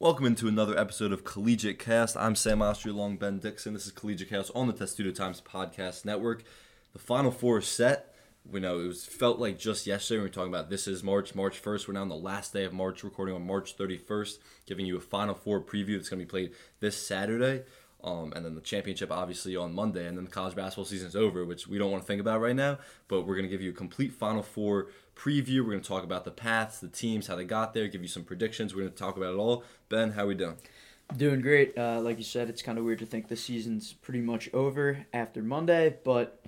Welcome into another episode of Collegiate Chaos. I'm Sam Ostry, along Ben Dixon. This is Collegiate Chaos on the Testudo Times Podcast Network. The Final Four is set. We know it felt like just yesterday when we were talking about this is March 1st. We're now on the last day of March, recording on March 31st, giving you a Final Four preview that's going to be played this Saturday. And then the championship, obviously, on Monday. And then the college basketball season is over, which we don't want to think about right now. But we're going to give you a complete Final Four preview. We're going to talk about the paths, the teams, how they got there, give you some predictions. We're going to talk about it all. Ben, how we doing? Doing great. Like you said, it's kind of weird to think the season's pretty much over after Monday. But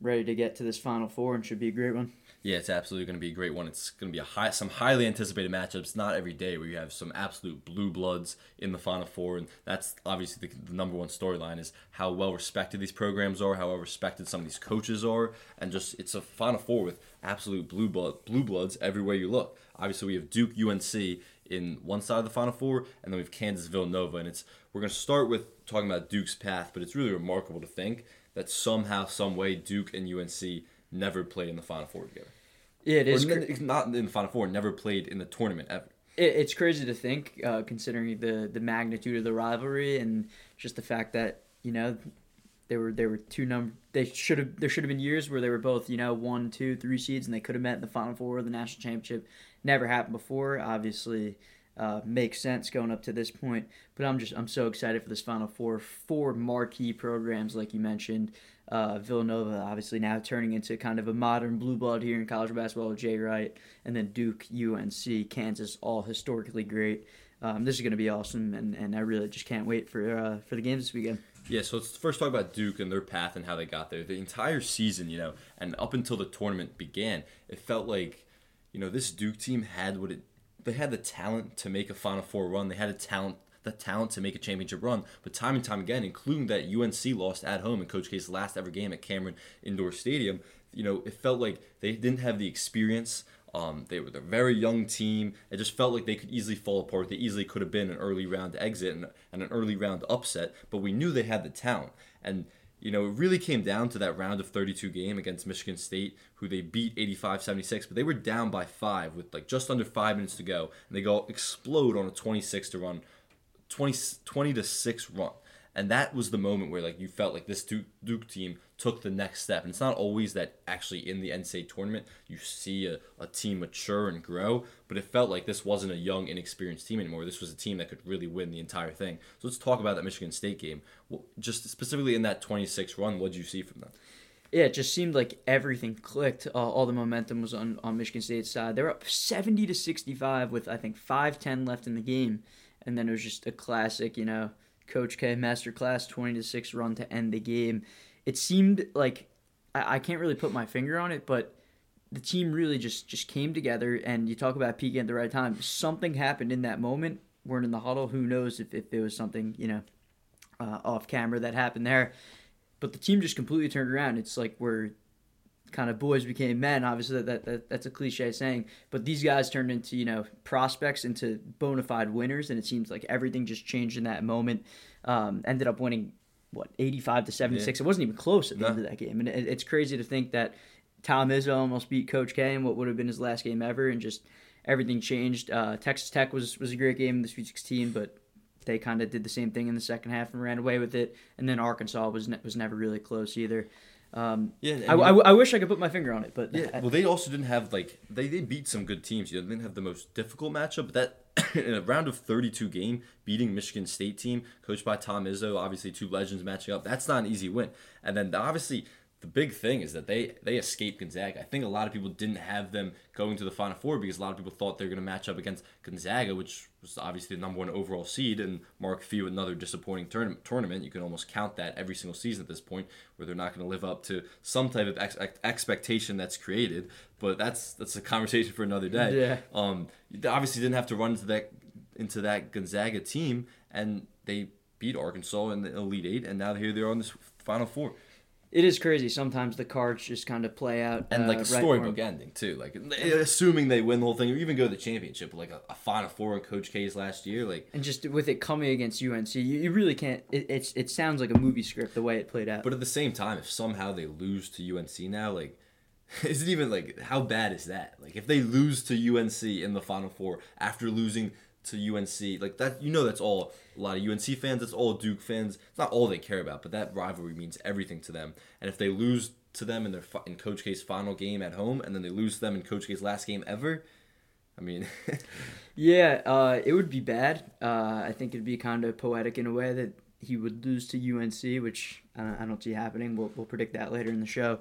ready to get to this Final Four, and should be a great one. Yeah, it's absolutely going to be a great one. It's going to be some highly anticipated matchups. Not every day where you have some absolute blue bloods in the Final Four, and that's obviously the number one storyline is how well respected these programs are, how well respected some of these coaches are, and just it's a Final Four with absolute blue bloods everywhere you look. Obviously, we have Duke, UNC in one side of the Final Four, and then we have Kansas, Villanova, and we're going to start with talking about Duke's path, but it's really remarkable to think that somehow, some way, Duke and UNC never played in the Final Four together. Yeah, it is. Not in the Final Four, never played in the tournament ever. It's crazy to think, considering the magnitude of the rivalry and just the fact that, you know, they were there should have been years where they were both, you know, 1, 2, 3 seeds, and they could have met in the Final Four or the national championship. Never happened before. Obviously, makes sense going up to this point. But I'm so excited for this Final Four. Four marquee programs, like you mentioned. Villanova, obviously, now turning into kind of a modern blue blood here in college basketball with Jay Wright, and then Duke, UNC, Kansas, all historically great. This is going to be awesome, and I really just can't wait for the games this weekend. Yeah, so let's first talk about Duke and their path and how they got there. The entire season, you know, and up until the tournament began, it felt like, you know, this Duke team they had the talent to make a Final Four run. They had the talent to make a championship run, but time and time again, including that UNC lost at home in Coach K's last ever game at Cameron Indoor Stadium, you know, it felt like they didn't have the experience. They were a very young team. It just felt like they could easily fall apart. They easily could have been an early round exit and an early round upset, but we knew they had the talent. And, you know, it really came down to that round of 32 game against Michigan State, who they beat 85-76, but they were down by 5 with like just under 5 minutes to go, and they go explode on a 20-6 run. And that was the moment where, like, you felt like this Duke team took the next step. And it's not always that actually in the NCAA tournament you see a team mature and grow, but it felt like this wasn't a young, inexperienced team anymore. This was a team that could really win the entire thing. So let's talk about that Michigan State game. Well, just specifically in that 26 run, what did you see from them? Yeah, it just seemed like everything clicked. All the momentum was on Michigan State's side. They were up 70-65 with, I think, 5:10 left in the game. And then it was just a classic, you know, Coach K masterclass, 20-6 run to end the game. It seemed like, I can't really put my finger on it, but the team really just came together, and you talk about peaking at the right time. Something happened in that moment. Weren't in the huddle. Who knows if it was something, you know, off camera that happened there. But the team just completely turned around. It's like we're kind of boys became men. Obviously, that's a cliche saying, but these guys turned into, you know, prospects, into bona fide winners, and it seems like everything just changed in that moment. Ended up winning 85-76. Yeah. It wasn't even close at the end of that game, and it's crazy to think that Tom Izzo almost beat Coach K in what would have been his last game ever, and just everything changed. Texas Tech was a great game in the Sweet 16, but they kind of did the same thing in the second half and ran away with it. And then Arkansas was never really close either. I wish I could put my finger on it, but yeah. Well, they also didn't have they beat some good teams. You know, they didn't have the most difficult matchup, but that in a round of 32 game, beating Michigan State team coached by Tom Izzo, obviously two legends matching up, that's not an easy win. And then obviously the big thing is that they escaped Gonzaga. I think a lot of people didn't have them going to the Final Four because a lot of people thought they were going to match up against Gonzaga, which was obviously the number one overall seed, and Mark Few, another disappointing tournament. You can almost count that every single season at this point, where they're not going to live up to some type of expectation that's created. But that's a conversation for another day. Yeah. They obviously didn't have to run into that into that Gonzaga team, and they beat Arkansas in the Elite Eight, and now here they are in this Final Four. It is crazy. Sometimes the cards just kind of play out. And like a storybook ending, too. Like, assuming they win the whole thing or even go to the championship, like a Final Four in Coach K's last year. And just with it coming against UNC, you really can't. It sounds like a movie script the way it played out. But at the same time, if somehow they lose to UNC now, is it even how bad is that? If they lose to UNC in the Final Four after losing to UNC, that, that's all a lot of UNC fans, that's all Duke fans, it's not all they care about, but that rivalry means everything to them. And if they lose to them in in Coach K's final game at home, and then they lose to them in Coach K's last game ever, I mean... Yeah, it would be bad. I think it'd be kind of poetic in a way that he would lose to UNC, which I don't see happening. We'll predict that later in the show.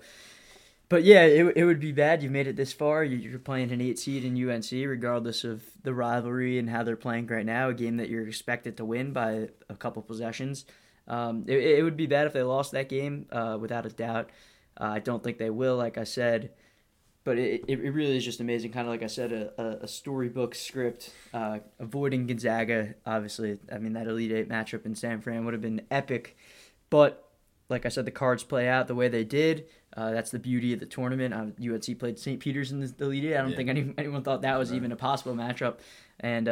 But yeah, it would be bad. You've made it this far. You're playing an 8 seed in UNC, regardless of the rivalry and how they're playing right now, a game that you're expected to win by a couple possessions. It would be bad if they lost that game, without a doubt. I don't think they will, like I said. But it really is just amazing, kind of like I said, a storybook script, avoiding Gonzaga, obviously. I mean, that Elite Eight matchup in San Fran would have been epic. But like I said, the cards play out the way they did. That's the beauty of the tournament. UNC played St. Peter's in the Elite Eight. I don't think anyone thought that was even a possible matchup. And,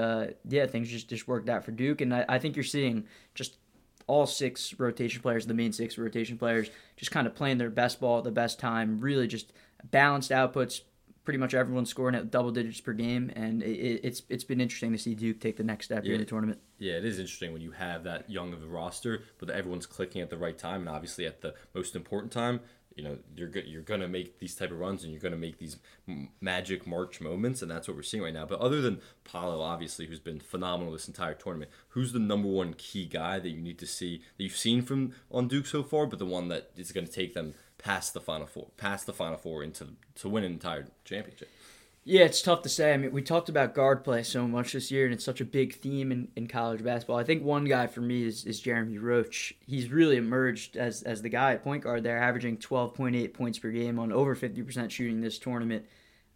things just worked out for Duke. And I think you're seeing just all 6 rotation players, the main 6 rotation players, just kind of playing their best ball at the best time, really just balanced outputs, pretty much everyone scoring at double digits per game. And it's been interesting to see Duke take the next step in the tournament. Yeah, it is interesting when you have that young of a roster, but everyone's clicking at the right time and obviously at the most important time. You're going to make these type of runs and you're going to make these magic March moments, and that's what we're seeing right now. But other than Paolo, obviously, who's been phenomenal this entire tournament, who's the number one key guy that you need to see, that you've seen from on Duke so far, but the one that is going to take them past the Final Four to win an entire championship? Yeah, it's tough to say. I mean, we talked about guard play so much this year, and it's such a big theme in college basketball. I think one guy for me is Jeremy Roach. He's really emerged as the guy at point guard there, averaging 12.8 points per game on over 50% shooting this tournament.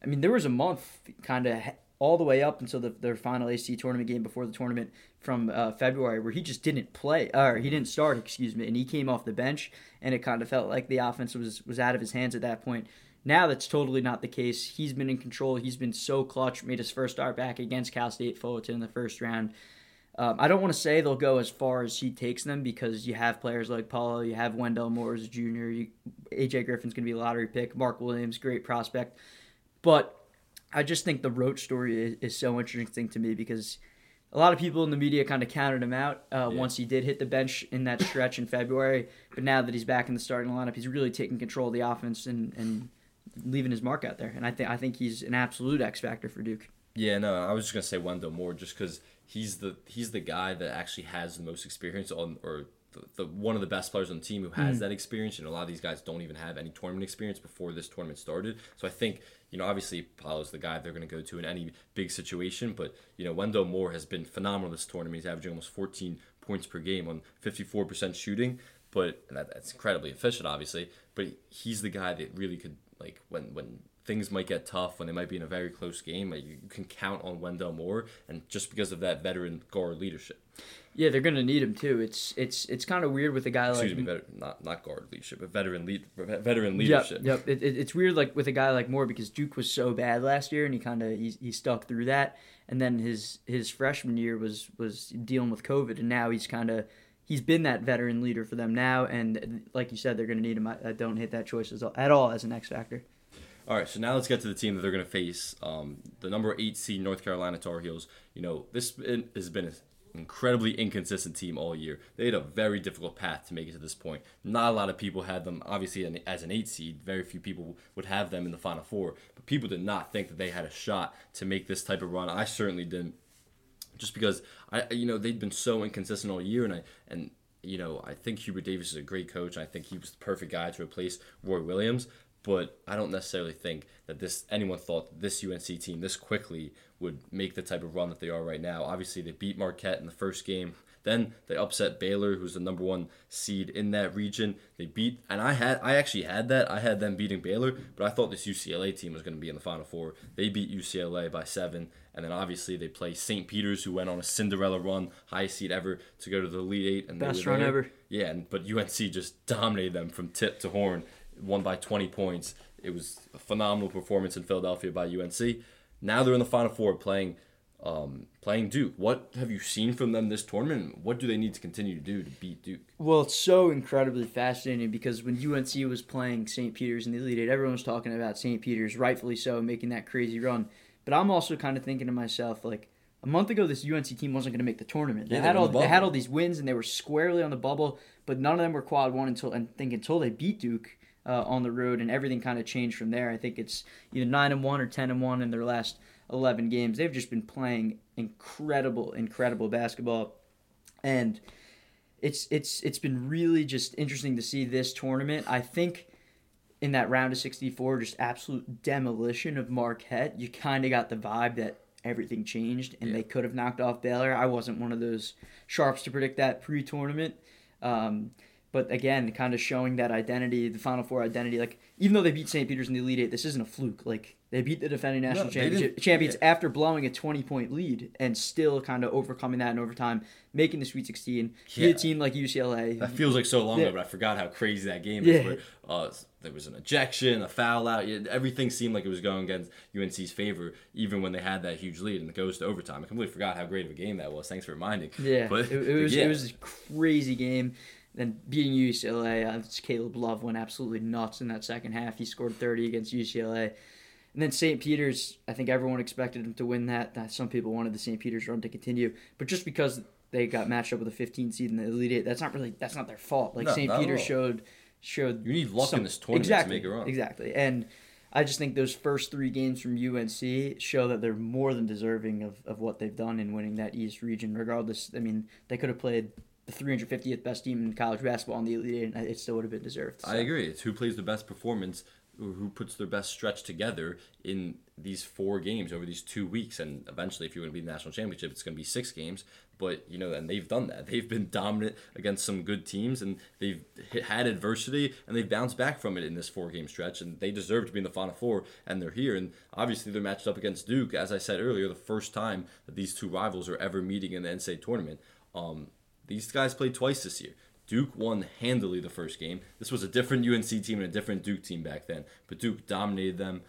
I mean, there was a month kind of all the way up until their final AC tournament game before the tournament from February where he just didn't play, or he didn't start, and he came off the bench, and it kind of felt like the offense was out of his hands at that point. Now that's totally not the case. He's been in control. He's been so clutch. Made his first start back against Cal State Fullerton in the first round. I don't want to say they'll go as far as he takes them because you have players like Paolo, you have Wendell Moore as a junior, AJ Griffin's going to be a lottery pick, Mark Williams, great prospect. But I just think the Roach story is so interesting to me because a lot of people in the media kind of counted him out once he did hit the bench in that stretch in February. But now that he's back in the starting lineup, he's really taking control of the offense and leaving his mark out there, and I think he's an absolute X factor for Duke. Yeah, no, I was just gonna say Wendell Moore, just because he's the guy that actually has the most experience on, or the one of the best players on the team who has that experience. And a lot of these guys don't even have any tournament experience before this tournament started. So I think obviously Paolo's the guy they're gonna go to in any big situation, but Wendell Moore has been phenomenal this tournament. He's averaging almost 14 points per game on 54% shooting, but that's incredibly efficient, obviously. But he's the guy that really could. When things might get tough, when they might be in a very close game, you can count on Wendell Moore, and just because of that veteran guard leadership. Yeah, they're going to need him too. It's kind of weird with a guy not guard leadership, but veteran leadership. Yep. It's weird with a guy like Moore because Duke was so bad last year, and he stuck through that, and then his freshman year was dealing with COVID, and now he's been that veteran leader for them now, and like you said, they're going to need him. I don't hate that choice at all as an X factor. All right, so now let's get to the team that they're going to face, the number 8 seed North Carolina Tar Heels. This has been an incredibly inconsistent team all year. They had a very difficult path to make it to this point. Not a lot of people had them, obviously, as an 8 seed. Very few people would have them in the Final Four, but people did not think that they had a shot to make this type of run. I certainly didn't. Just because they'd been so inconsistent all year, and I think Hubert Davis is a great coach, and I think he was the perfect guy to replace Roy Williams. but I don't necessarily think that anyone thought this UNC team this quickly would make the type of run that they are right now. Obviously, they beat Marquette in the first game. Then they upset Baylor, who's the number one seed in that region. They beat, and I had them beating Baylor, but I thought this UCLA team was going to be in the Final Four. They beat UCLA by 7, and then obviously they play St. Peter's, who went on a Cinderella run, highest seed ever, to go to the Elite Eight. And best run ever. Yeah, but UNC just dominated them from tip to horn, won by 20 points. It was a phenomenal performance in Philadelphia by UNC. Now they're in the Final Four playing Duke. What have you seen from them this tournament? What do they need to continue to do to beat Duke? Well, it's so incredibly fascinating because when UNC was playing St. Peter's in the Elite Eight, everyone was talking about St. Peter's, rightfully so, making that crazy run. But I'm also kind of thinking to myself, like, a month ago this UNC team wasn't going to make the tournament. They had all these wins and they were squarely on the bubble, but none of them were quad one until they beat Duke on the road, and everything kind of changed from there. I think it's either 9-1 or 10-1 in their last 11 games. They've just been playing incredible basketball, and it's been really just interesting to see this tournament. I think in that round of 64, just absolute demolition of Marquette, you kind of got the vibe that everything changed, and they could have knocked off Baylor. I wasn't one of those sharps to predict that pre-tournament, but again, kind of showing that identity, the Final Four identity. Like, even though they beat St. Peter's in the Elite Eight, this isn't a fluke. Like, they beat the defending national champions after blowing a 20-point lead and still kind of overcoming that in overtime, making the Sweet 16. Yeah. Beat a team like UCLA. That feels like so long ago, but I forgot how crazy that game is. But, there was an ejection, a foul out. Everything seemed like it was going against UNC's favor, even when they had that huge lead and it goes to overtime. I completely forgot how great of a game that was. Thanks for reminding. Yeah, but, it was a crazy game. Then beating UCLA, Caleb Love went absolutely nuts in that second half. He scored 30 against UCLA. And then St. Peter's, I think everyone expected him to win that. Some people wanted the St. Peter's run to continue. But just because they got matched up with a 15 seed in the Elite Eight, that's not their fault. Like, no, St. Peter showed you need luck in this tournament to make it run. Exactly. And I just think those first three games from UNC show that they're more than deserving of what they've done in winning that East region. Regardless, I mean, they could have played 350th best team in college basketball in the Elite Eight, and it still would have been deserved. So. I agree. It's who plays the best performance, who puts their best stretch together in these 4 games over these 2 weeks, and eventually, if you're going to be the national championship, it's going to be 6 games. But and they've done that. They've been dominant against some good teams, and they've had adversity, and they've bounced back from it in this 4-game stretch, and they deserve to be in the Final Four, and they're here. And obviously, they're matched up against Duke, as I said earlier, the first time that these two rivals are ever meeting in the NCAA tournament. These guys played twice this year. Duke won handily the first game. This was a different UNC team and a different Duke team back then, but Duke dominated them.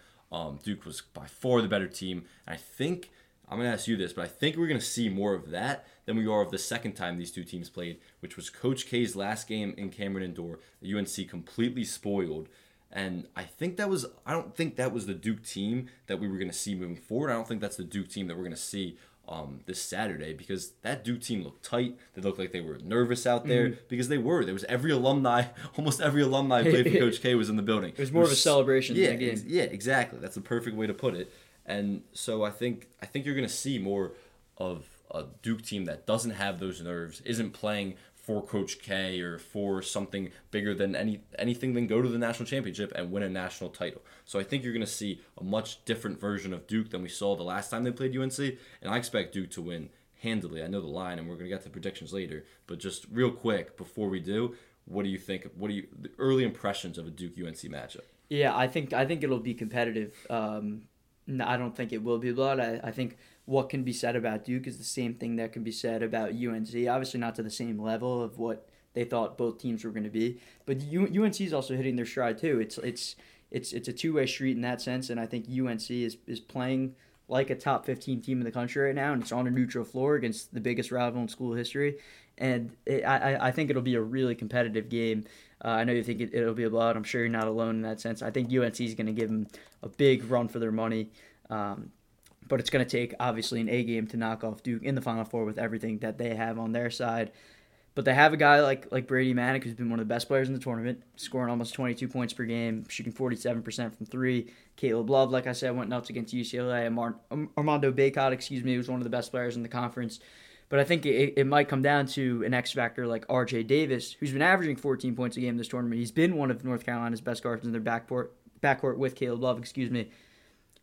Duke was by far the better team. And I think, I'm going to ask you this, but I think we're going to see more of that than we are of the second time these two teams played, which was Coach K's last game in Cameron Indoor. The UNC completely spoiled. And I don't think that was the Duke team that we were going to see moving forward. I don't think that's the Duke team that we're going to see this Saturday, because that Duke team looked tight. They looked like they were nervous out there, because they were. There was almost every alumni who played for Coach K was in the building. It was more of a celebration than a game. Yeah, exactly. That's the perfect way to put it. And so I think you're going to see more of a Duke team that doesn't have those nerves, isn't playing for Coach K or for something bigger than anything than go to the national championship and win a national title. So I think you're going to see a much different version of Duke than we saw the last time they played UNC, and I expect Duke to win handily. I know the line, and we're going to get to predictions later, but just real quick before we do, what do you think? What are the early impressions of a Duke-UNC matchup? Yeah, I think it'll be competitive. No, I don't think it will be blood. I think what can be said about Duke is the same thing that can be said about UNC. Obviously not to the same level of what they thought both teams were going to be, but UNC is also hitting their stride too. It's a two-way street in that sense, and I think UNC is playing like a top 15 team in the country right now, and it's on a neutral floor against the biggest rival in school history. And I think it'll be a really competitive game. I know you think it'll be a blowout. I'm sure you're not alone in that sense. I think UNC is going to give them a big run for their money. But it's going to take, obviously, an A game to knock off Duke in the Final Four with everything that they have on their side. But they have a guy like Brady Manick, who's been one of the best players in the tournament, scoring almost 22 points per game, shooting 47% from three. Caleb Love, like I said, went nuts against UCLA. Armando Bacot, was one of the best players in the conference. But I think it might come down to an X factor like R.J. Davis, who's been averaging 14 points a game this tournament. He's been one of North Carolina's best guards in their backcourt backcourt with Caleb Love, excuse me.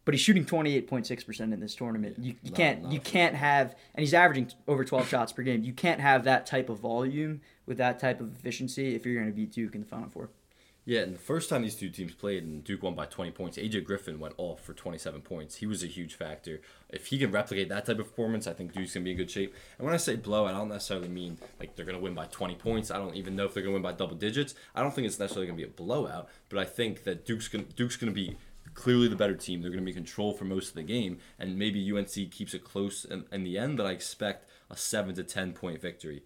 But he's shooting 28.6% in this tournament. You can't have, and he's averaging over 12 shots per game. You can't have that type of volume with that type of efficiency if you're going to beat Duke in the Final Four. Yeah, and the first time these two teams played and Duke won by 20 points, AJ Griffin went off for 27 points. He was a huge factor. If he can replicate that type of performance, I think Duke's going to be in good shape. And when I say blowout, I don't necessarily mean like they're going to win by 20 points. I don't even know if they're going to win by double digits. I don't think it's necessarily going to be a blowout, but I think that Duke's going to be clearly the better team. They're going to be in control for most of the game, and maybe UNC keeps it close in the end, but I expect a 7 to 10 point victory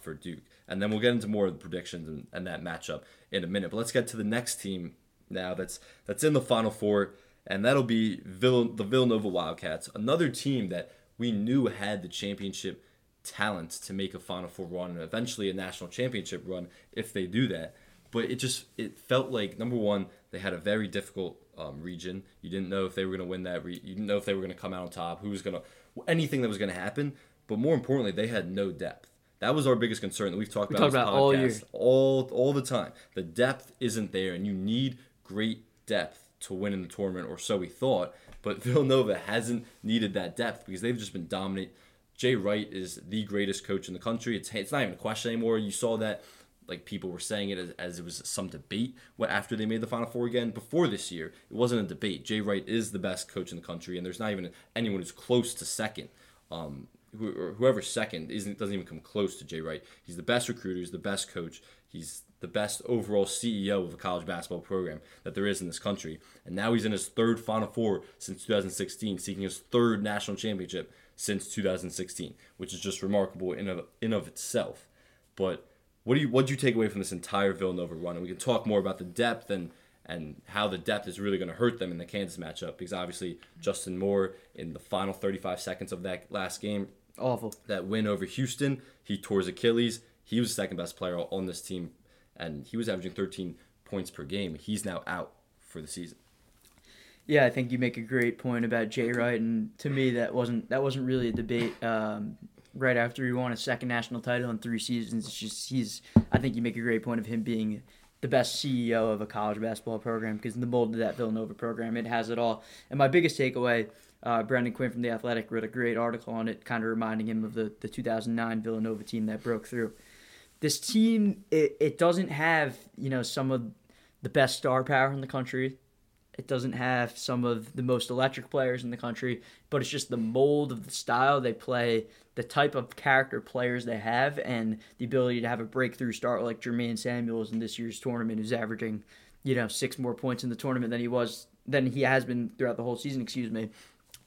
for Duke. And then we'll get into more of the predictions and that matchup in a minute. But let's get to the next team now that's in the Final Four, and that'll be the Villanova Wildcats, another team that we knew had the championship talent to make a Final Four run and eventually a national championship run if they do that. But it felt like, number one, they had a very difficult region. You didn't know if they were going to win that. You didn't know if they were going to come out on top, who was going to, anything that was going to happen. But more importantly, they had no depth. That was our biggest concern that we've talked about on this podcast all the time. The depth isn't there, and you need great depth to win in the tournament, or so we thought. But Villanova hasn't needed that depth because they've just been dominant. Jay Wright is the greatest coach in the country. It's not even a question anymore. You saw that. Like, people were saying it as it was some debate after they made the Final Four again. Before this year, it wasn't a debate. Jay Wright is the best coach in the country, and there's not even anyone who's close to second. Whoever's second doesn't even come close to Jay Wright. He's the best recruiter. He's the best coach. He's the best overall CEO of a college basketball program that there is in this country. And now he's in his third Final Four since 2016, seeking his third national championship since 2016, which is just remarkable in of itself. But what do you take away from this entire Villanova run? And we can talk more about the depth and how the depth is really going to hurt them in the Kansas matchup, because obviously Justin Moore, in the final 35 seconds of that last game, awful, that win over Houston, he tore his Achilles. He was the second best player on this team, and he was averaging 13 points per game. He's now out for the season. Yeah, I think you make a great point about Jay Wright, and to me that wasn't really a debate. Right after he won his second national title in 3 seasons, it's just I think you make a great point of him being the best CEO of a college basketball program, because in the mold of that Villanova program, it has it all. And my biggest takeaway, Brendan Quinn from The Athletic wrote a great article on it, kind of reminding him of the 2009 Villanova team that broke through. This team, it doesn't have, some of the best star power in the country. It doesn't have some of the most electric players in the country, but it's just the mold of the style they play, the type of character players they have, and the ability to have a breakthrough start like Jermaine Samuels in this year's tournament, who's averaging, 6 more points in the tournament than he has been throughout the whole season,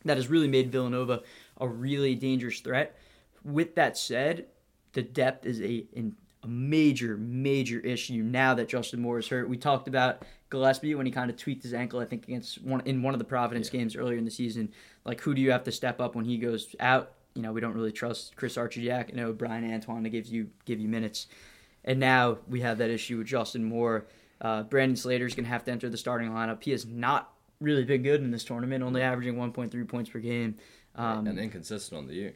That has really made Villanova a really dangerous threat. With that said, the depth is a major, major issue now that Justin Moore is hurt. We talked about Gillespie when he kind of tweaked his ankle, I think, against one of the Providence games earlier in the season. Like, who do you have to step up when he goes out? We don't really trust Chris Arcidiacono, Bryan Antoine to give you minutes. And now we have that issue with Justin Moore. Brandon Slater's going to have to enter the starting lineup. He has not really been good in this tournament, only averaging 1.3 points per game. And inconsistent on the year.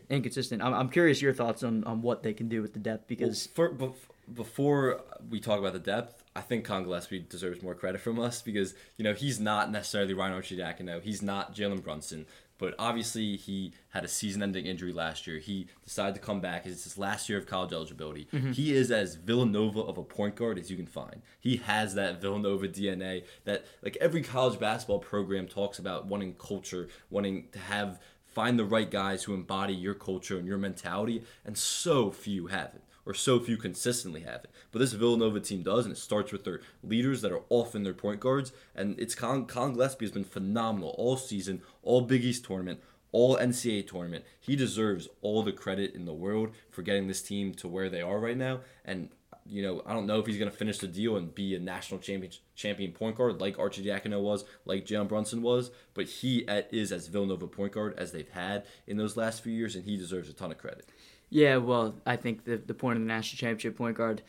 I'm curious your thoughts on what they can do with the depth, because... Well, before we talk about the depth, I think Colin Gillespie deserves more credit from us because, he's not necessarily Ryan Arcidiacono. He's not Jalen Brunson. But obviously, he had a season-ending injury last year. He decided to come back. It's his last year of college eligibility. Mm-hmm. He is as Villanova of a point guard as you can find. He has that Villanova DNA that, like, every college basketball program talks about, wanting culture, wanting to find the right guys who embody your culture and your mentality, and so few have it, or so few consistently have it. But this Villanova team does, and it starts with their leaders that are often their point guards. And it's Colin Gillespie has been phenomenal all season, all Big East tournament, all NCAA tournament. He deserves all the credit in the world for getting this team to where they are right now. And I don't know if he's going to finish the deal and be a national champion point guard like Arcidiacono was, like Jalen Brunson was, but he is as Villanova point guard as they've had in those last few years, and he deserves a ton of credit. Yeah, well, I think the point of the national championship point guard,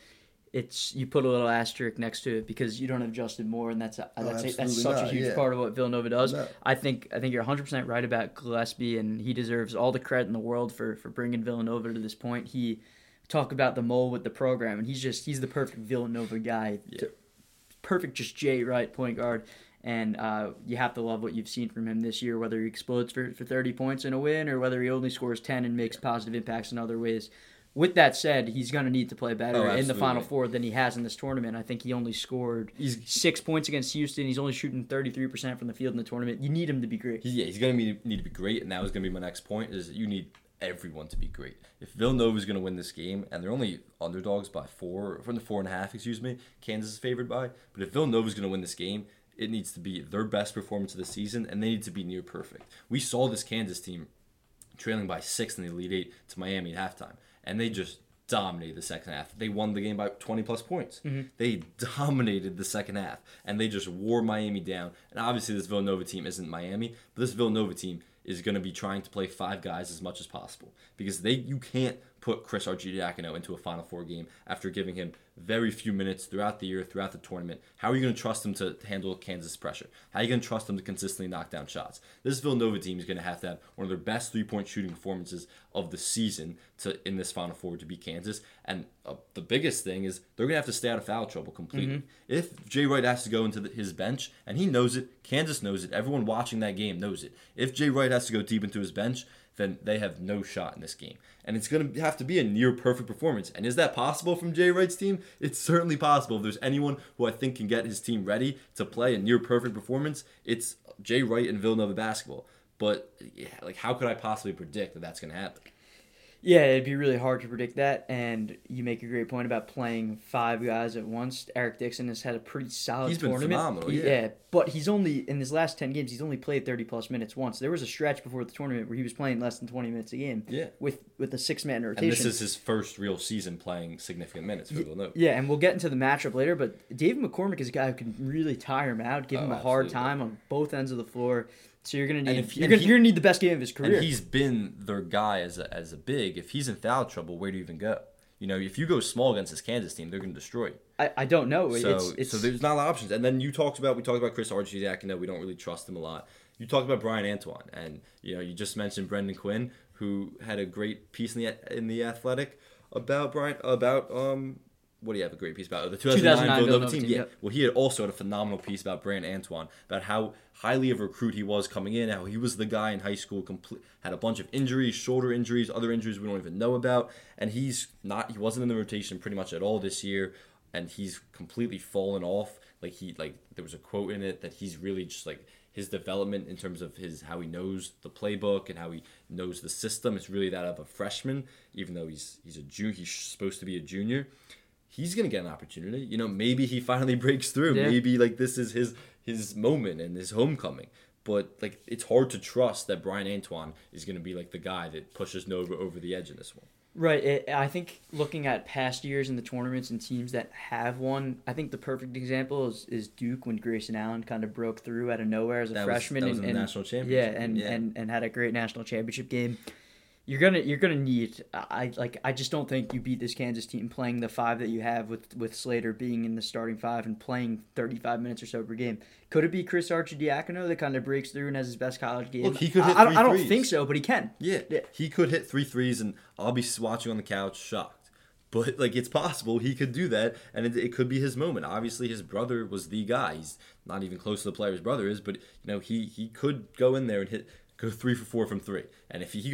it's you put a little asterisk next to it because you don't have Justin Moore, and that's such a huge part of what Villanova does. No. I think you're 100% right about Gillespie, and he deserves all the credit in the world for bringing Villanova to this point. He talk about the mold with the program, and he's the perfect Villanova guy. Yeah. Perfect Jay Wright point guard, And you have to love what you've seen from him this year, whether he explodes for 30 points in a win or whether he only scores 10 and makes positive impacts in other ways. With that said, he's going to need to play better in the Final Four than he has in this tournament. I think he only scored 6 points against Houston. He's only shooting 33% from the field in the tournament. You need him to be great. He's going to need to be great, and that was going to be my next point, is you need everyone to be great. If Villanova is going to win this game, and they're only underdogs by 4.5, Kansas is favored by, but if Villanova is going to win this game, it needs to be their best performance of the season, and they need to be near perfect. We saw this Kansas team trailing by 6 in the Elite Eight to Miami at halftime. And they just dominated the second half. They won the game by 20-plus points. Mm-hmm. They dominated the second half, and they just wore Miami down. And obviously this Villanova team isn't Miami, but this Villanova team is going to be trying to play five guys as much as possible because you can't put Chris Arcidiacono into a Final Four game after giving him very few minutes throughout the year, throughout the tournament. How are you going to trust him to handle Kansas pressure? How are you going to trust him to consistently knock down shots? This Villanova team is going to have one of their best three-point shooting performances of the season in this Final Four to beat Kansas. And the biggest thing is they're going to have to stay out of foul trouble completely. Mm-hmm. If Jay Wright has to go into his bench, and he knows it, Kansas knows it, everyone watching that game knows it. If Jay Wright has to go deep into his bench, then they have no shot in this game. And it's going to have to be a near-perfect performance. And is that possible from Jay Wright's team? It's certainly possible. If there's anyone who I think can get his team ready to play a near-perfect performance, it's Jay Wright and Villanova basketball. But how could I possibly predict that that's going to happen? Yeah, it'd be really hard to predict that, and you make a great point about playing five guys at once. Eric Dixon has had a pretty solid tournament. He's been phenomenal, yeah. But he's only, in his last 10 games, he's only played 30-plus minutes once. There was a stretch before the tournament where he was playing less than 20 minutes a game with a six-man rotation. And this is his first real season playing significant minutes for Villanova. Yeah, and we'll get into the matchup later, but David McCormick is a guy who can really tire him out, give him a hard time on both ends of the floor. So you're gonna need the best game of his career. And he's been their guy as a big. If he's in foul trouble, where do you even go? If you go small against this Kansas team, they're gonna destroy you. I don't know. So there's not a lot of options. And then we talked about Chris Arcidiacono. We don't really trust him a lot. You talked about Bryan Antoine, and you just mentioned Brendan Quinn, who had a great piece in the Athletic about what do you have a great piece about? The 2009 Villanova team. Yeah. Well, he also had a phenomenal piece about Bryan Antoine, about how highly of a recruit he was coming in, how he was the guy in high school, had a bunch of injuries, shoulder injuries, other injuries we don't even know about, and he wasn't in the rotation pretty much at all this year, and he's completely fallen off. There was a quote in it that he's really just his development in terms of how he knows the playbook and how he knows the system is really that of a freshman, even though he's a junior, he's supposed to be a junior. He's going to get an opportunity. Maybe he finally breaks through. Yeah. Maybe this is his moment and his homecoming. But it's hard to trust that Bryan Antoine is going to be the guy that pushes Nova over the edge in this one. Right. I think looking at past years in the tournaments and teams that have won, I think the perfect example is Duke when Grayson Allen kind of broke through out of nowhere as a freshman. That was in the national championship. Yeah, and had a great national championship game. You're gonna need. I just don't think you beat this Kansas team playing the five that you have with Slater being in the starting five and playing 35 minutes or so per game. Could it be Chris Arcidiacono that kind of breaks through and has his best college game? Look, he could hit three threes. I don't think so, but he can. Yeah, he could hit 3 threes, and I'll be watching on the couch shocked. But it's possible he could do that, and it could be his moment. Obviously, his brother was the guy. He's not even close to the player his brother is, but he could go in there and hit. Go 3 for 4 from 3, and if he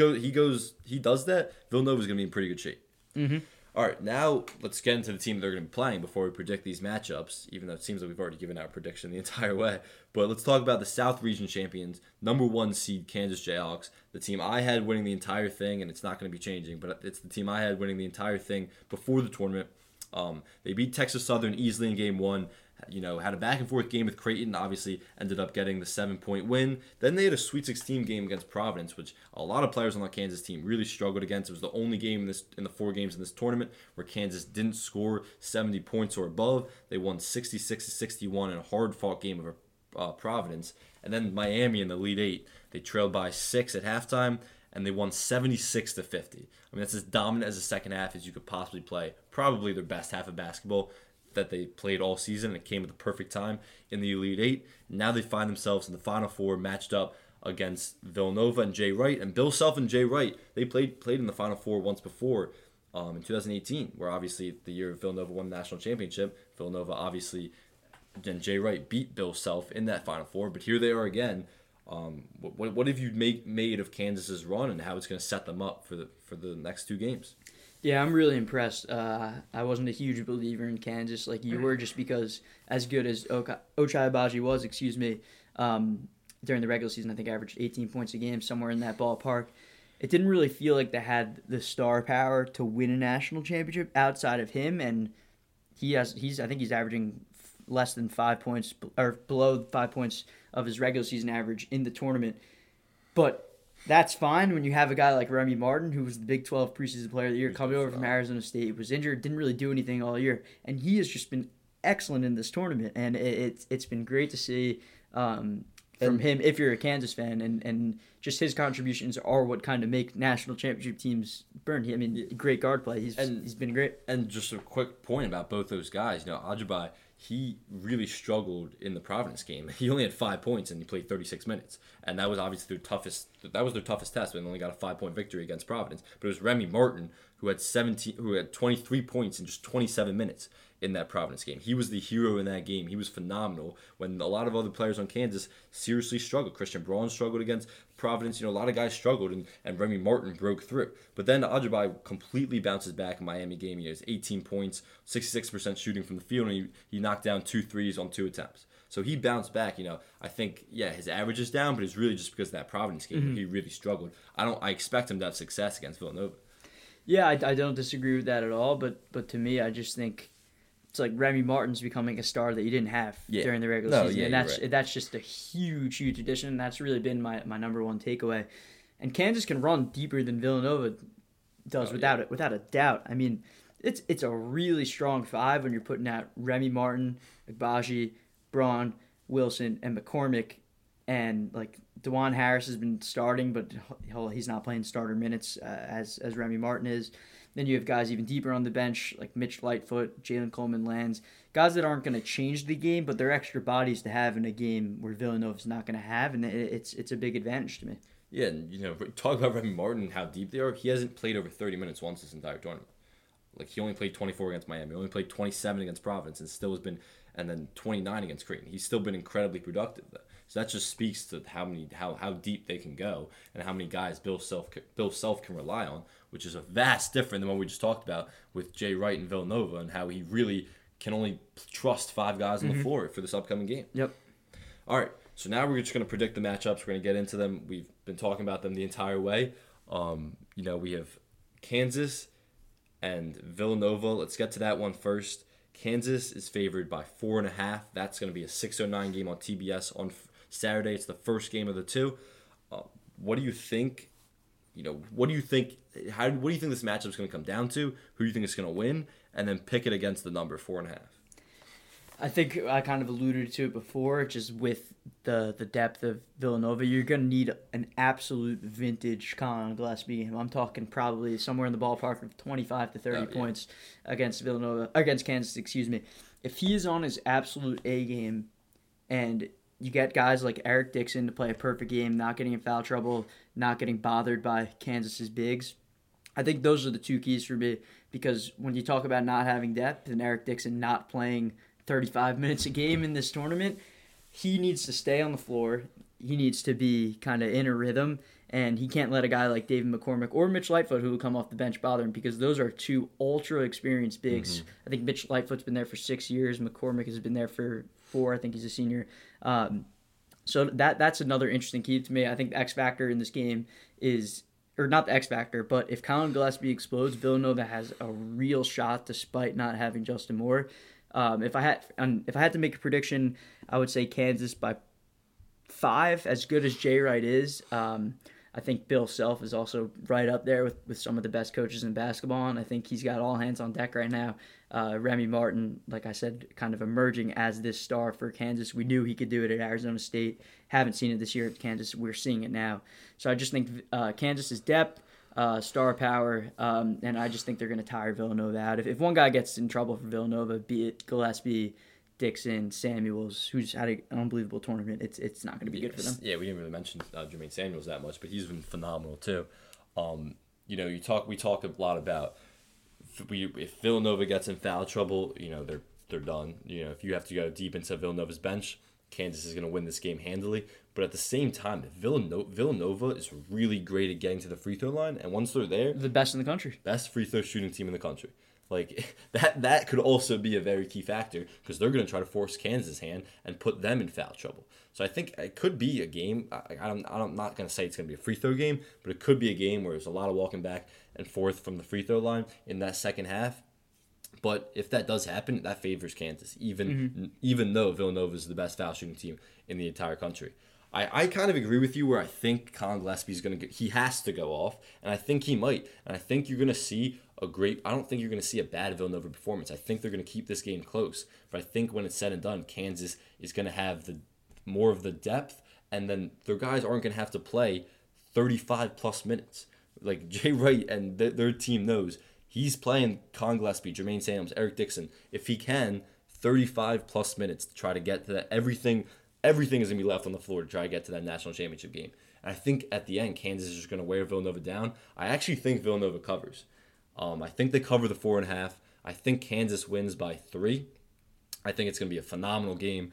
does that, Villanova's gonna be in pretty good shape. Mm-hmm. All right, now let's get into the team they're gonna be playing before we predict these matchups. Even though it seems like we've already given our prediction the entire way, but let's talk about the South Region champions, #1 seed Kansas Jayhawks, the team I had winning the entire thing, and it's not gonna be changing. But it's the team I had winning the entire thing before the tournament. They beat Texas Southern easily in game 1. Had a back-and-forth game with Creighton, obviously ended up getting the 7-point win. Then they had a Sweet 16 game against Providence, which a lot of players on the Kansas team really struggled against. It was the only game in the 4 games in this tournament where Kansas didn't score 70 points or above. They won 66-61 in a hard-fought game over Providence. And then Miami in the Elite Eight, they trailed by 6 at halftime, and they won 76-50. I mean, that's as dominant as the second half as you could possibly play. Probably their best half of basketball that they played all season, and it came at the perfect time in the Elite Eight. Now they find themselves in the Final Four matched up against Villanova and Jay Wright. And Bill Self and Jay Wright, they played in the Final Four once before in 2018, where obviously the year Villanova won the national championship. Villanova obviously Again, Jay Wright beat Bill Self in that Final Four, but here they are again. What have you made of Kansas's run and how it's going to set them up for the next two games? Yeah, I'm really impressed. I wasn't a huge believer in Kansas like you were, just because as good as Ochai Agbaji was, during the regular season, I think averaged 18 points a game, somewhere in that ballpark. It didn't really feel like they had the star power to win a national championship outside of him, and he's averaging less than 5 points or below 5 points of his regular season average in the tournament. But that's fine when you have a guy like Remy Martin, who was the Big 12 preseason player of the year, coming over from Arizona State, was injured, didn't really do anything all year, and he has just been excellent in this tournament, and it's been great to see from him if you're a Kansas fan, and just his contributions are what kind of make national championship teams burn. I mean, great guard play. He's been great. And just a quick point about both those guys. Agbaji, he really struggled in the Providence game. He only had 5 points and he played 36 minutes. And that was obviously their toughest test, when they only got a 5-point victory against Providence. But it was Remy Martin who had 23 points in just 27 minutes in that Providence game. He was the hero in that game. He was phenomenal when a lot of other players on Kansas seriously struggled. Christian Braun struggled against Providence. A lot of guys struggled, and Remy Martin broke through. But then Agbaji completely bounces back in Miami game. He has 18 points, 66% shooting from the field, and he knocked down 2 threes on 2 attempts. So he bounced back. I think, his average is down, but it's really just because of that Providence game. Mm-hmm. He really struggled. I expect him to have success against Villanova. Yeah, I don't disagree with that at all, but to me, I just think it's like Remy Martin's becoming a star that he didn't have during the regular season. Yeah, and that's just a huge, huge addition, and that's really been my number one takeaway. And Kansas can run deeper than Villanova does without a doubt. I mean, it's a really strong five when you're putting out Remy Martin, Agbaji, Braun, Wilson, and McCormick. And like DeJuan Harris has been starting, but he's not playing starter minutes as Remy Martin is. Then you have guys even deeper on the bench, like Mitch Lightfoot, Jalen Coleman-Lands, guys that aren't going to change the game, but they're extra bodies to have in a game where Villanova's not going to have, and it's a big advantage to me. Yeah, and talk about Remy Martin and how deep they are. He hasn't played over 30 minutes once this entire tournament. Like, he only played 24 against Miami, he only played 27 against Providence, and still has been, and then 29 against Creighton. He's still been incredibly productive, though. So that just speaks to how deep they can go and how many guys Bill Self can rely on, which is a vast different than what we just talked about with Jay Wright and Villanova, and how he really can only trust 5 guys on the floor for this upcoming game. Yep. All right. So now we're just going to predict the matchups. We're going to get into them. We've been talking about them the entire way. We have Kansas and Villanova. Let's get to that one first. Kansas is favored by 4.5. That's going to be a 6:09 game on TBS on Saturday. It's the first game of the two. What do you think? What do you think this matchup is going to come down to? Who do you think is going to win? And then pick it against the number 4.5. I think I kind of alluded to it before, just with the depth of Villanova. You're going to need an absolute vintage Colin Gillespie game. I'm talking probably somewhere in the ballpark of 25 to 30 points against Kansas, If he is on his absolute A game, and you get guys like Eric Dixon to play a perfect game, not getting in foul trouble, not getting bothered by Kansas's bigs, I think those are the two keys for me, because when you talk about not having depth and Eric Dixon not playing 35 minutes a game in this tournament, he needs to stay on the floor. He needs to be kind of in a rhythm, and he can't let a guy like David McCormick or Mitch Lightfoot, who will come off the bench, bother him, because those are two ultra-experienced bigs. Mm-hmm. I think Mitch Lightfoot's been there for 6 years. McCormick has been there for 4. I think he's a senior. So that's another interesting key to me. I think the X factor in this game is, or not the X factor, but if Colin Gillespie explodes, Villanova has a real shot despite not having Justin Moore. If I had to make a prediction, I would say Kansas by 5. As good as Jay Wright is, I think Bill Self is also right up there with some of the best coaches in basketball, and I think he's got all hands on deck right now. Remy Martin, like I said, kind of emerging as this star for Kansas. We knew he could do it at Arizona State. Haven't seen it this year at Kansas. We're seeing it now. So I just think Kansas's depth, star power, and I just think they're going to tire Villanova out. If one guy gets in trouble for Villanova, be it Gillespie, Dixon, Samuels, who's had an unbelievable tournament, it's not going to be good for them. Yeah, we didn't really mention Jermaine Samuels that much, but he's been phenomenal too. We talk a lot about if Villanova gets in foul trouble, they're done. You know, if you have to go deep into Villanova's bench, Kansas is going to win this game handily. But at the same time, Villanova is really great at getting to the free throw line, and once they're there, the best in the country, best free throw shooting team in the country. Like that could also be a very key factor because they're going to try to force Kansas' hand and put them in foul trouble. So I think it could be a game. I'm not going to say it's going to be a free throw game, but it could be a game where there's a lot of walking back and forth from the free throw line in that second half. But if that does happen, that favors Kansas, even though Villanova is the best foul shooting team in the entire country. I kind of agree with you where I think Colin Gillespie is going to he has to go off, and I think he might. And I think you're going to see I don't think you're going to see a bad Villanova performance. I think they're going to keep this game close. But I think when it's said and done, Kansas is going to have the more of the depth, and then their guys aren't going to have to play 35-plus minutes. Like Jay Wright and their team knows, he's playing Colin Gillespie, Jermaine Samuels, Eric Dixon, if he can, 35-plus minutes to try to get to that everything. Everything is going to be left on the floor to try to get to that national championship game. And I think at the end, Kansas is just going to wear Villanova down. I actually think Villanova covers. I think they cover the 4.5. I think Kansas wins by 3. I think it's going to be a phenomenal game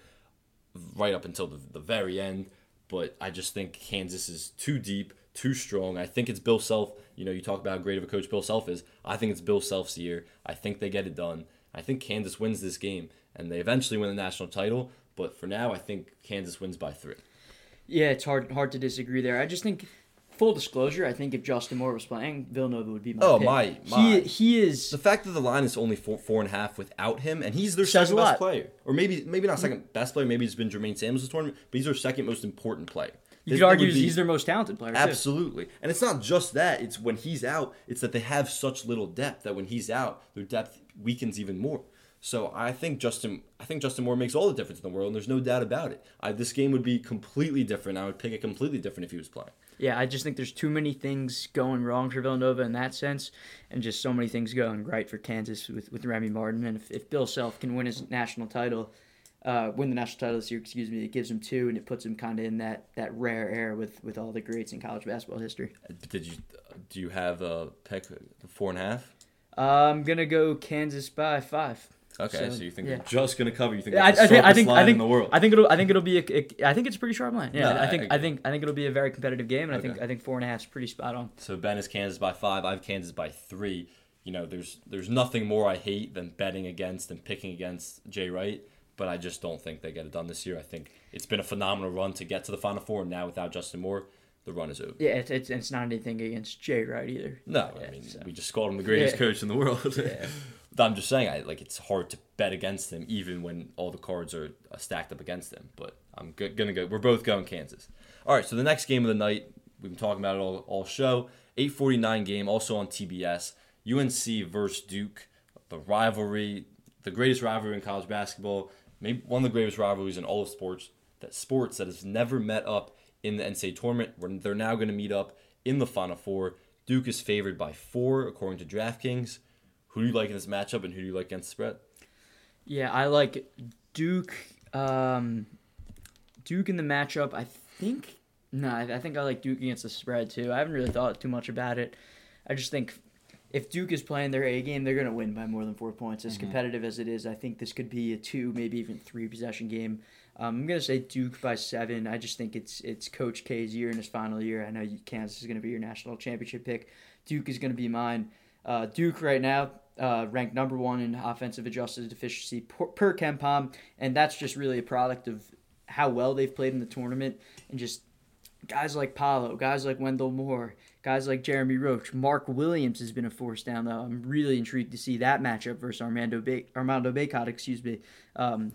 right up until the very end. But I just think Kansas is too deep, too strong. I think it's Bill Self. You know, you talk about how great of a coach Bill Self is. I think it's Bill Self's year. I think they get it done. I think Kansas wins this game, and they eventually win the national title. But for now, I think Kansas wins by 3. Yeah, it's hard to disagree there. I just think, full disclosure, I think if Justin Moore was playing, Villanova would be my pick. He is. The fact that the line is only 4.5 without him, and he's their second best player. Or maybe not second best player, maybe it's been Jermaine Samuels' tournament, but he's their second most important player. You could argue he's their most talented player, absolutely. Too. And it's not just that. It's when he's out, it's that they have such little depth that when he's out, their depth weakens even more. So I think Justin Moore makes all the difference in the world, and there's no doubt about it. This game would be completely different. I would pick it completely different if he was playing. Yeah, I just think there's too many things going wrong for Villanova in that sense, and just so many things going right for Kansas with Remy Martin. And if Bill Self can win his national title, win the national title this year, it gives him 2, and it puts him kind of in that rare era with all the greats in college basketball history. Do you have a pick 4.5? I'm gonna go Kansas by 5. Okay, so you think they're just going to cover? You think that's the sharpest line in the world? I think it's a pretty sharp line. Yeah, no, I think it'll be a very competitive game, and okay. I think 4.5 is pretty spot on. So Ben is Kansas by 5. I have Kansas by 3. You know, there's nothing more I hate than betting against and picking against Jay Wright, but I just don't think they get it done this year. I think it's been a phenomenal run to get to the Final Four, and now without Justin Moore, the run is over. Yeah, it's not anything against Jay Wright either. No, yeah, I mean so. We just called him the greatest coach in the world. Yeah. I'm just saying, it's hard to bet against them even when all the cards are stacked up against them. But I'm gonna go. We're both going Kansas. All right. So the next game of the night, we've been talking about it all show. 8:49 game, also on TBS. UNC versus Duke, the rivalry, the greatest rivalry in college basketball, maybe one of the greatest rivalries in all of sports. That has never met up in the NCAA tournament. They're now going to meet up in the Final Four. Duke is favored by 4 according to DraftKings. Who do you like in this matchup, and who do you like against the spread? Yeah, I like Duke. Duke in the matchup, I think. No, I think I like Duke against the spread too. I haven't really thought too much about it. I just think if Duke is playing their A game, they're going to win by more than 4 points. As competitive as it is, I think this could be a 2, maybe even 3 possession game. I'm going to say Duke by 7. I just think it's Coach K's year in his final year. I know Kansas is going to be your national championship pick. Duke is going to be mine. Duke right now ranked number 1 in offensive adjusted efficiency per KenPom, and that's just really a product of how well they've played in the tournament, and just guys like Paolo, guys like Wendell Moore, guys like Jeremy Roach. Mark Williams has been a force down though. I'm really intrigued to see that matchup versus Armando Bacot,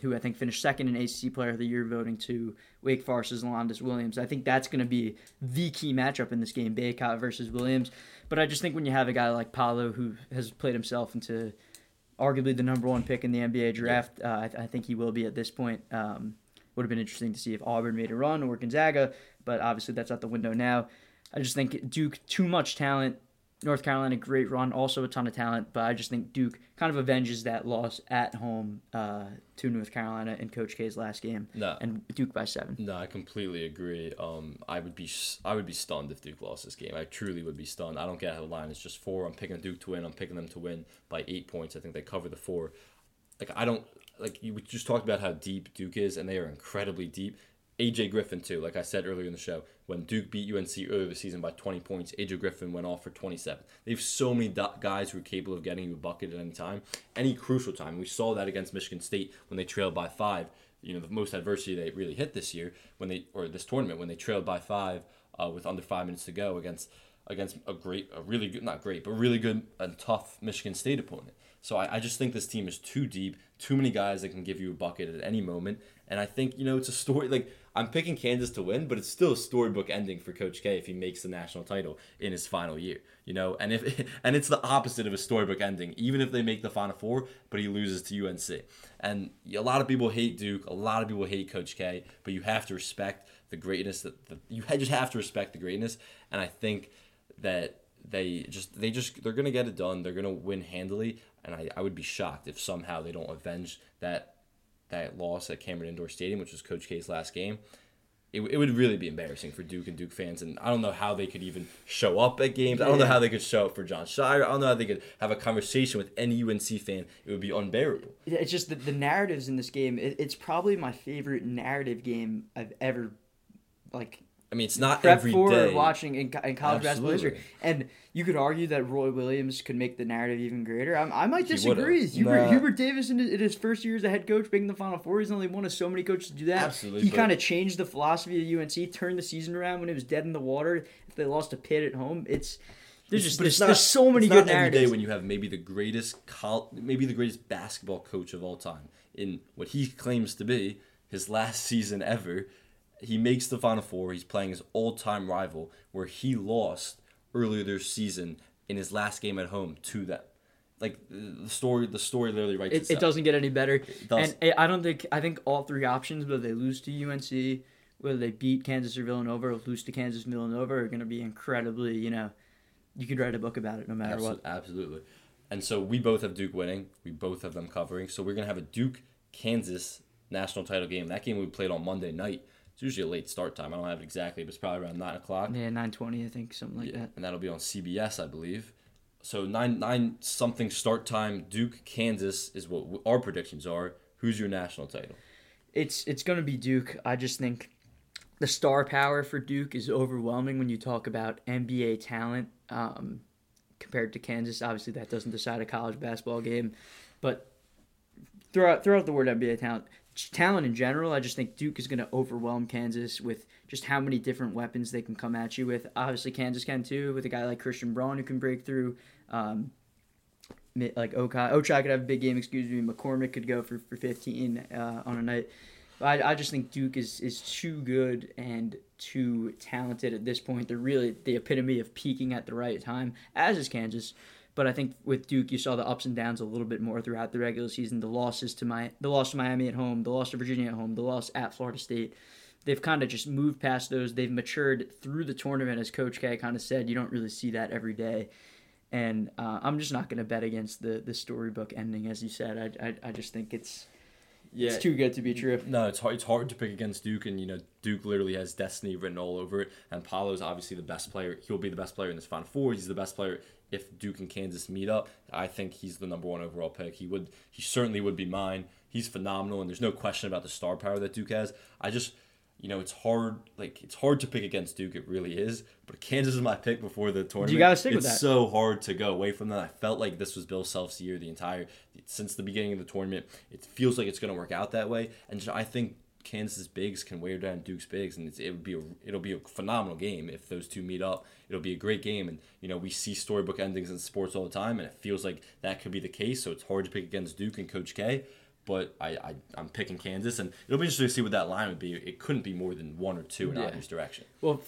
who I think finished second in ACC Player of the Year voting to Wake Forest's L'Ondas Williams. I think that's going to be the key matchup in this game, Bacot versus Williams. But I just think when you have a guy like Paolo who has played himself into arguably the number 1 pick in the NBA draft, I think he will be at this point. Would have been interesting to see if Auburn made a run or Gonzaga, but obviously that's out the window now. I just think Duke, too much talent. North Carolina, great run, also a ton of talent, but I just think Duke kind of avenges that loss at home to North Carolina in Coach K's last game, and Duke by 7. No, I completely agree. I would be stunned if Duke lost this game. I truly would be stunned. I don't get how the line is just 4. I'm picking Duke to win. I'm picking them to win by 8 points. I think they cover the 4. Like I don't. like you just talked about how deep Duke is, and they are incredibly deep. A.J. Griffin, too, like I said earlier in the show, when Duke beat UNC earlier this season by 20 points, A.J. Griffin went off for 27. They have so many guys who are capable of getting you a bucket at any time, any crucial time. We saw that against Michigan State when they trailed by 5. You know, the most adversity they really hit this year, when they, or this tournament, when they trailed by 5 with under 5 minutes to go against a really good and tough Michigan State opponent. So I just think this team is too deep, too many guys that can give you a bucket at any moment. And I think, you know, it's a story, like, I'm picking Kansas to win, but it's still a storybook ending for Coach K if he makes the national title in his final year, you know. And it's the opposite of a storybook ending, even if they make the Final Four, but he loses to UNC. And a lot of people hate Duke, a lot of people hate Coach K, but you have to respect the greatness. You just have to respect the greatness, and I think that they're gonna get it done. They're gonna win handily, and I would be shocked if somehow they don't avenge that loss at Cameron Indoor Stadium, which was Coach K's last game. It would really be embarrassing for Duke and Duke fans, and I don't know how they could even show up at games. I don't know how they could show up for John Shire. I don't know how they could have a conversation with any UNC fan. It would be unbearable. It's just the narratives in this game. It's probably my favorite narrative game I've ever, like, I mean, it's not every day. Prep for watching in college basketball history. And you could argue that Roy Williams could make the narrative even greater. I might disagree. Hubert Davis, in his first year as a head coach, making the Final Four, he's only one of so many coaches to do that. Absolutely. He kind of changed the philosophy of UNC, turned the season around when it was dead in the water. If they lost to Pitt at home, there's so many good narratives. It's not every day when you have maybe the greatest basketball coach of all time in what he claims to be his last season ever. He makes the Final Four. He's playing his all-time rival, where he lost earlier this season in his last game at home to them. Like, the story literally writes itself. It doesn't get any better. And I think all three options, whether they lose to UNC, whether they beat Kansas or Villanova, or lose to Kansas and Villanova, are going to be incredibly, you know, you could write a book about it no matter what. Absolutely. And so we both have Duke winning. We both have them covering. So we're going to have a Duke-Kansas national title game. That game we played on Monday night. It's usually a late start time. I don't have it exactly, but it's probably around 9 o'clock. Yeah, 9:20, I think, something like that. And that'll be on CBS, I believe. So 9-something start time, Duke, Kansas is what our predictions are. Who's your national title? It's going to be Duke. I just think the star power for Duke is overwhelming when you talk about NBA talent compared to Kansas. Obviously, that doesn't decide a college basketball game. But throw out the word NBA talent. Talent in general, I just think Duke is going to overwhelm Kansas with just how many different weapons they can come at you with. Obviously, Kansas can too, with a guy like Christian Braun who can break through. Like Ochai could have a big game, McCormick could go for 15 on a night. I just think Duke is too good and too talented at this point. They're really the epitome of peaking at the right time, as is Kansas. But I think with Duke, you saw the ups and downs a little bit more throughout the regular season. The loss to Miami at home, the loss to Virginia at home, the loss at Florida State. They've kind of just moved past those. They've matured through the tournament, as Coach K kind of said. You don't really see that every day. And I'm just not going to bet against the storybook ending, as you said. I just think it's too good to be true. No, it's hard to pick against Duke, and you know Duke literally has destiny written all over it. And Paolo's obviously the best player. He'll be the best player in this Final Four. He's the best player. If Duke and Kansas meet up, I think he's the number 1 overall pick. He certainly would be mine. He's phenomenal, and there's no question about the star power that Duke has. I just, you know, it's hard to pick against Duke. It really is. But Kansas is my pick before the tournament. You gotta stick with that. It's so hard to go away from that. I felt like this was Bill Self's year since the beginning of the tournament. It feels like it's going to work out that way, and I think Kansas bigs can wear down Duke's bigs, and it'll be a phenomenal game if those two meet up. It'll be a great game, and you know we see storybook endings in sports all the time, and it feels like that could be the case. So it's hard to pick against Duke and Coach K, but I'm picking Kansas, and it'll be interesting to see what that line would be. It couldn't be more than one or two in either direction. Well,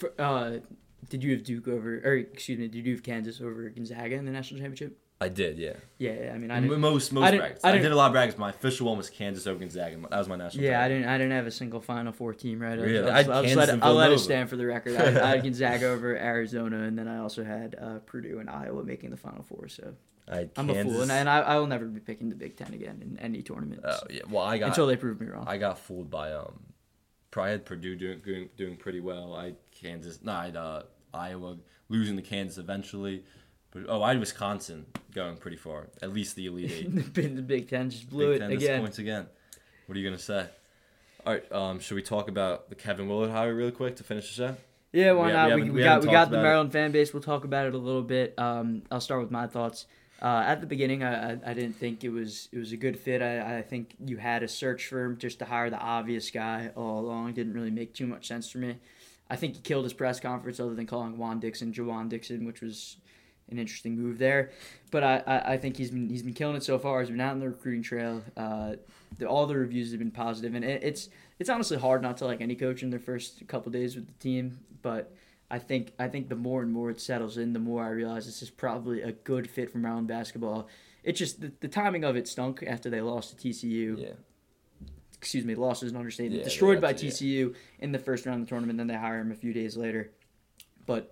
did you have Duke over? Or excuse me, did you have Kansas over Gonzaga in the national championship? I did, yeah. Yeah, I mean, I didn't... Most brackets. I did a lot of brackets. My official one was Kansas over Gonzaga. That was my national title. I didn't have a single Final Four team, right? Really? I'll let it stand for the record. I had Gonzaga over Arizona, and then I also had Purdue and Iowa making the Final Four, so... I'm a fool, and I will never be picking the Big Ten again in any tournament. Oh, yeah, well, until they prove me wrong. I got fooled by... probably had Purdue doing pretty well. I had Iowa losing to Kansas eventually... Wisconsin going pretty far. At least the Elite Eight. The Big Ten just blew it again. What are you going to say? All right, should we talk about the Kevin Willard hire really quick to finish this up? Yeah, why not? We got the Maryland fan base. We'll talk about it a little bit. I'll start with my thoughts. At the beginning, I didn't think it was a good fit. I think you had a search firm just to hire the obvious guy all along. Didn't really make too much sense for me. I think he killed his press conference other than calling Jawan Dixon, which was an interesting move there. But I think he's been killing it so far. He's been out on the recruiting trail. All the reviews have been positive. And it's honestly hard not to like any coach in their first couple days with the team. But I think the more and more it settles in, the more I realize this is probably a good fit for Maryland basketball. It's just the timing of it stunk after they lost to TCU. Yeah. Excuse me, lost is an understatement. Yeah, destroyed by TCU in the first round of the tournament. Then they hire him a few days later. But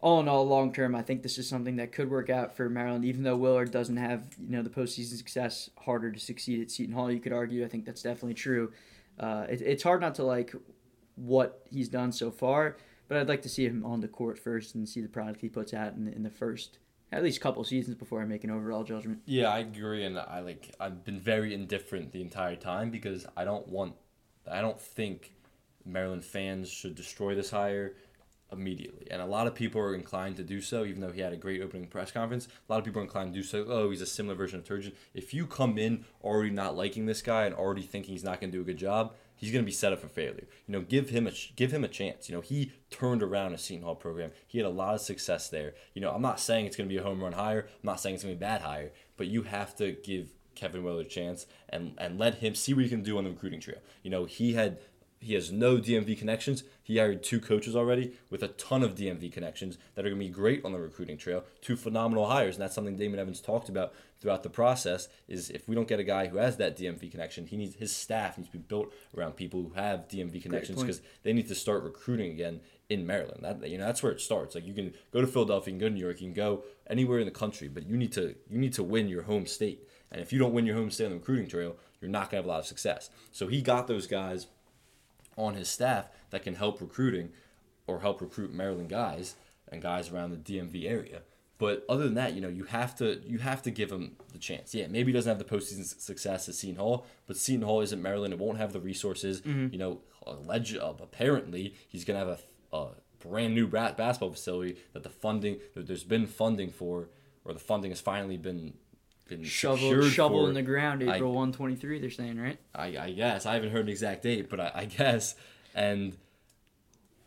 all in all, long term, I think this is something that could work out for Maryland. Even though Willard doesn't have the postseason success, harder to succeed at Seton Hall, you could argue. I think that's definitely true. It's hard not to like what he's done so far. But I'd like to see him on the court first and see the product he puts out in the first, at least couple seasons before I make an overall judgment. Yeah, I agree, and I've been very indifferent the entire time because I don't think Maryland fans should destroy this hire immediately. And a lot of people are inclined to do so, even though he had a great opening press conference. A lot of people are inclined to do so. Oh, he's a similar version of Turgeon. If you come in already not liking this guy and already thinking he's not going to do a good job, he's going to be set up for failure. Give him a chance. He turned around a Seton Hall program. He had a lot of success there. I'm not saying it's going to be a home run hire. I'm not saying it's going to be a bad hire. But you have to give Kevin Willard a chance and let him see what he can do on the recruiting trail. He has no DMV connections. He hired two coaches already with a ton of DMV connections that are going to be great on the recruiting trail. Two phenomenal hires, and that's something Damon Evans talked about throughout the process, is if we don't get a guy who has that DMV connection, his staff needs to be built around people who have DMV connections because they need to start recruiting again in Maryland. That's where it starts. Like, you can go to Philadelphia, you can go to New York, you can go anywhere in the country, but you need to win your home state. And if you don't win your home state on the recruiting trail, you're not going to have a lot of success. So he got those guys on his staff that can help recruiting or help recruit Maryland guys and guys around the DMV area. But other than that, you have to give him the chance. Yeah, maybe he doesn't have the postseason success at Seton Hall, but Seton Hall isn't Maryland. It won't have the resources. Mm-hmm. Apparently he's going to have a brand new basketball facility the funding has finally been shoveled in the ground April 123, they're saying, right? I guess. I haven't heard an exact date, but I guess. And,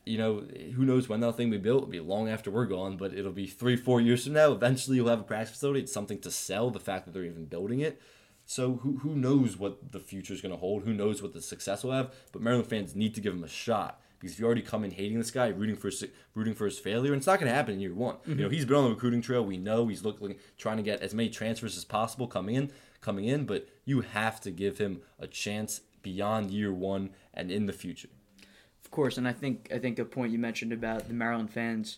who knows when that thing will be built. It'll be long after we're gone, but it'll be 3-4 years from now. Eventually, you'll have a practice facility. It's something to sell, the fact that they're even building it. So who knows what the future is going to hold? Who knows what the success will have? But Maryland fans need to give him a shot. Because if you already come in hating this guy, rooting for his failure, and it's not going to happen in year one. Mm-hmm. He's been on the recruiting trail. We know he's trying to get as many transfers as possible coming in. But you have to give him a chance beyond year one and in the future. Of course, and I think a point you mentioned about the Maryland fans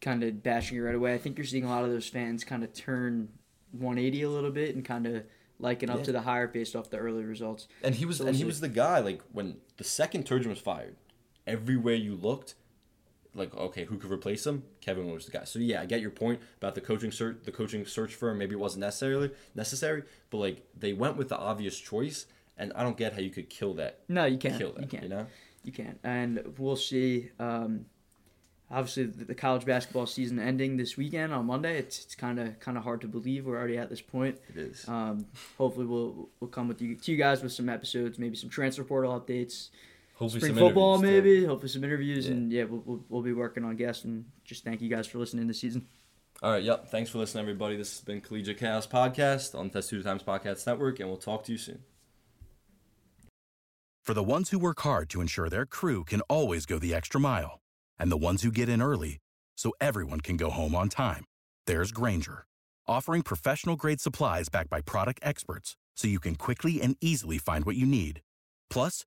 kind of bashing it right away. I think you're seeing a lot of those fans kind of turn 180 a little bit and kind of liken up to the hire based off the early results. And he was the guy when the second Turgeon was fired. Everywhere you looked, okay, who could replace him? Kevin Willard was the guy. So yeah, I get your point about the coaching search firm. Maybe it wasn't necessary, but they went with the obvious choice, and I don't get how you could kill that. No, you can't. Kill that, you can't. And we'll see. Obviously, the college basketball season ending this weekend on Monday. It's kind of hard to believe we're already at this point. It is. Hopefully, we'll come to you guys with some episodes, maybe some transfer portal updates. Hopefully spring football, maybe. Hopefully some interviews. Yeah. And, we'll be working on guests. And just thank you guys for listening this season. All right, yep. Thanks for listening, everybody. This has been Collegiate Chaos Podcast on Testudo Times Podcast Network, and we'll talk to you soon. For the ones who work hard to ensure their crew can always go the extra mile, and the ones who get in early so everyone can go home on time, there's Grainger, offering professional-grade supplies backed by product experts so you can quickly and easily find what you need. Plus,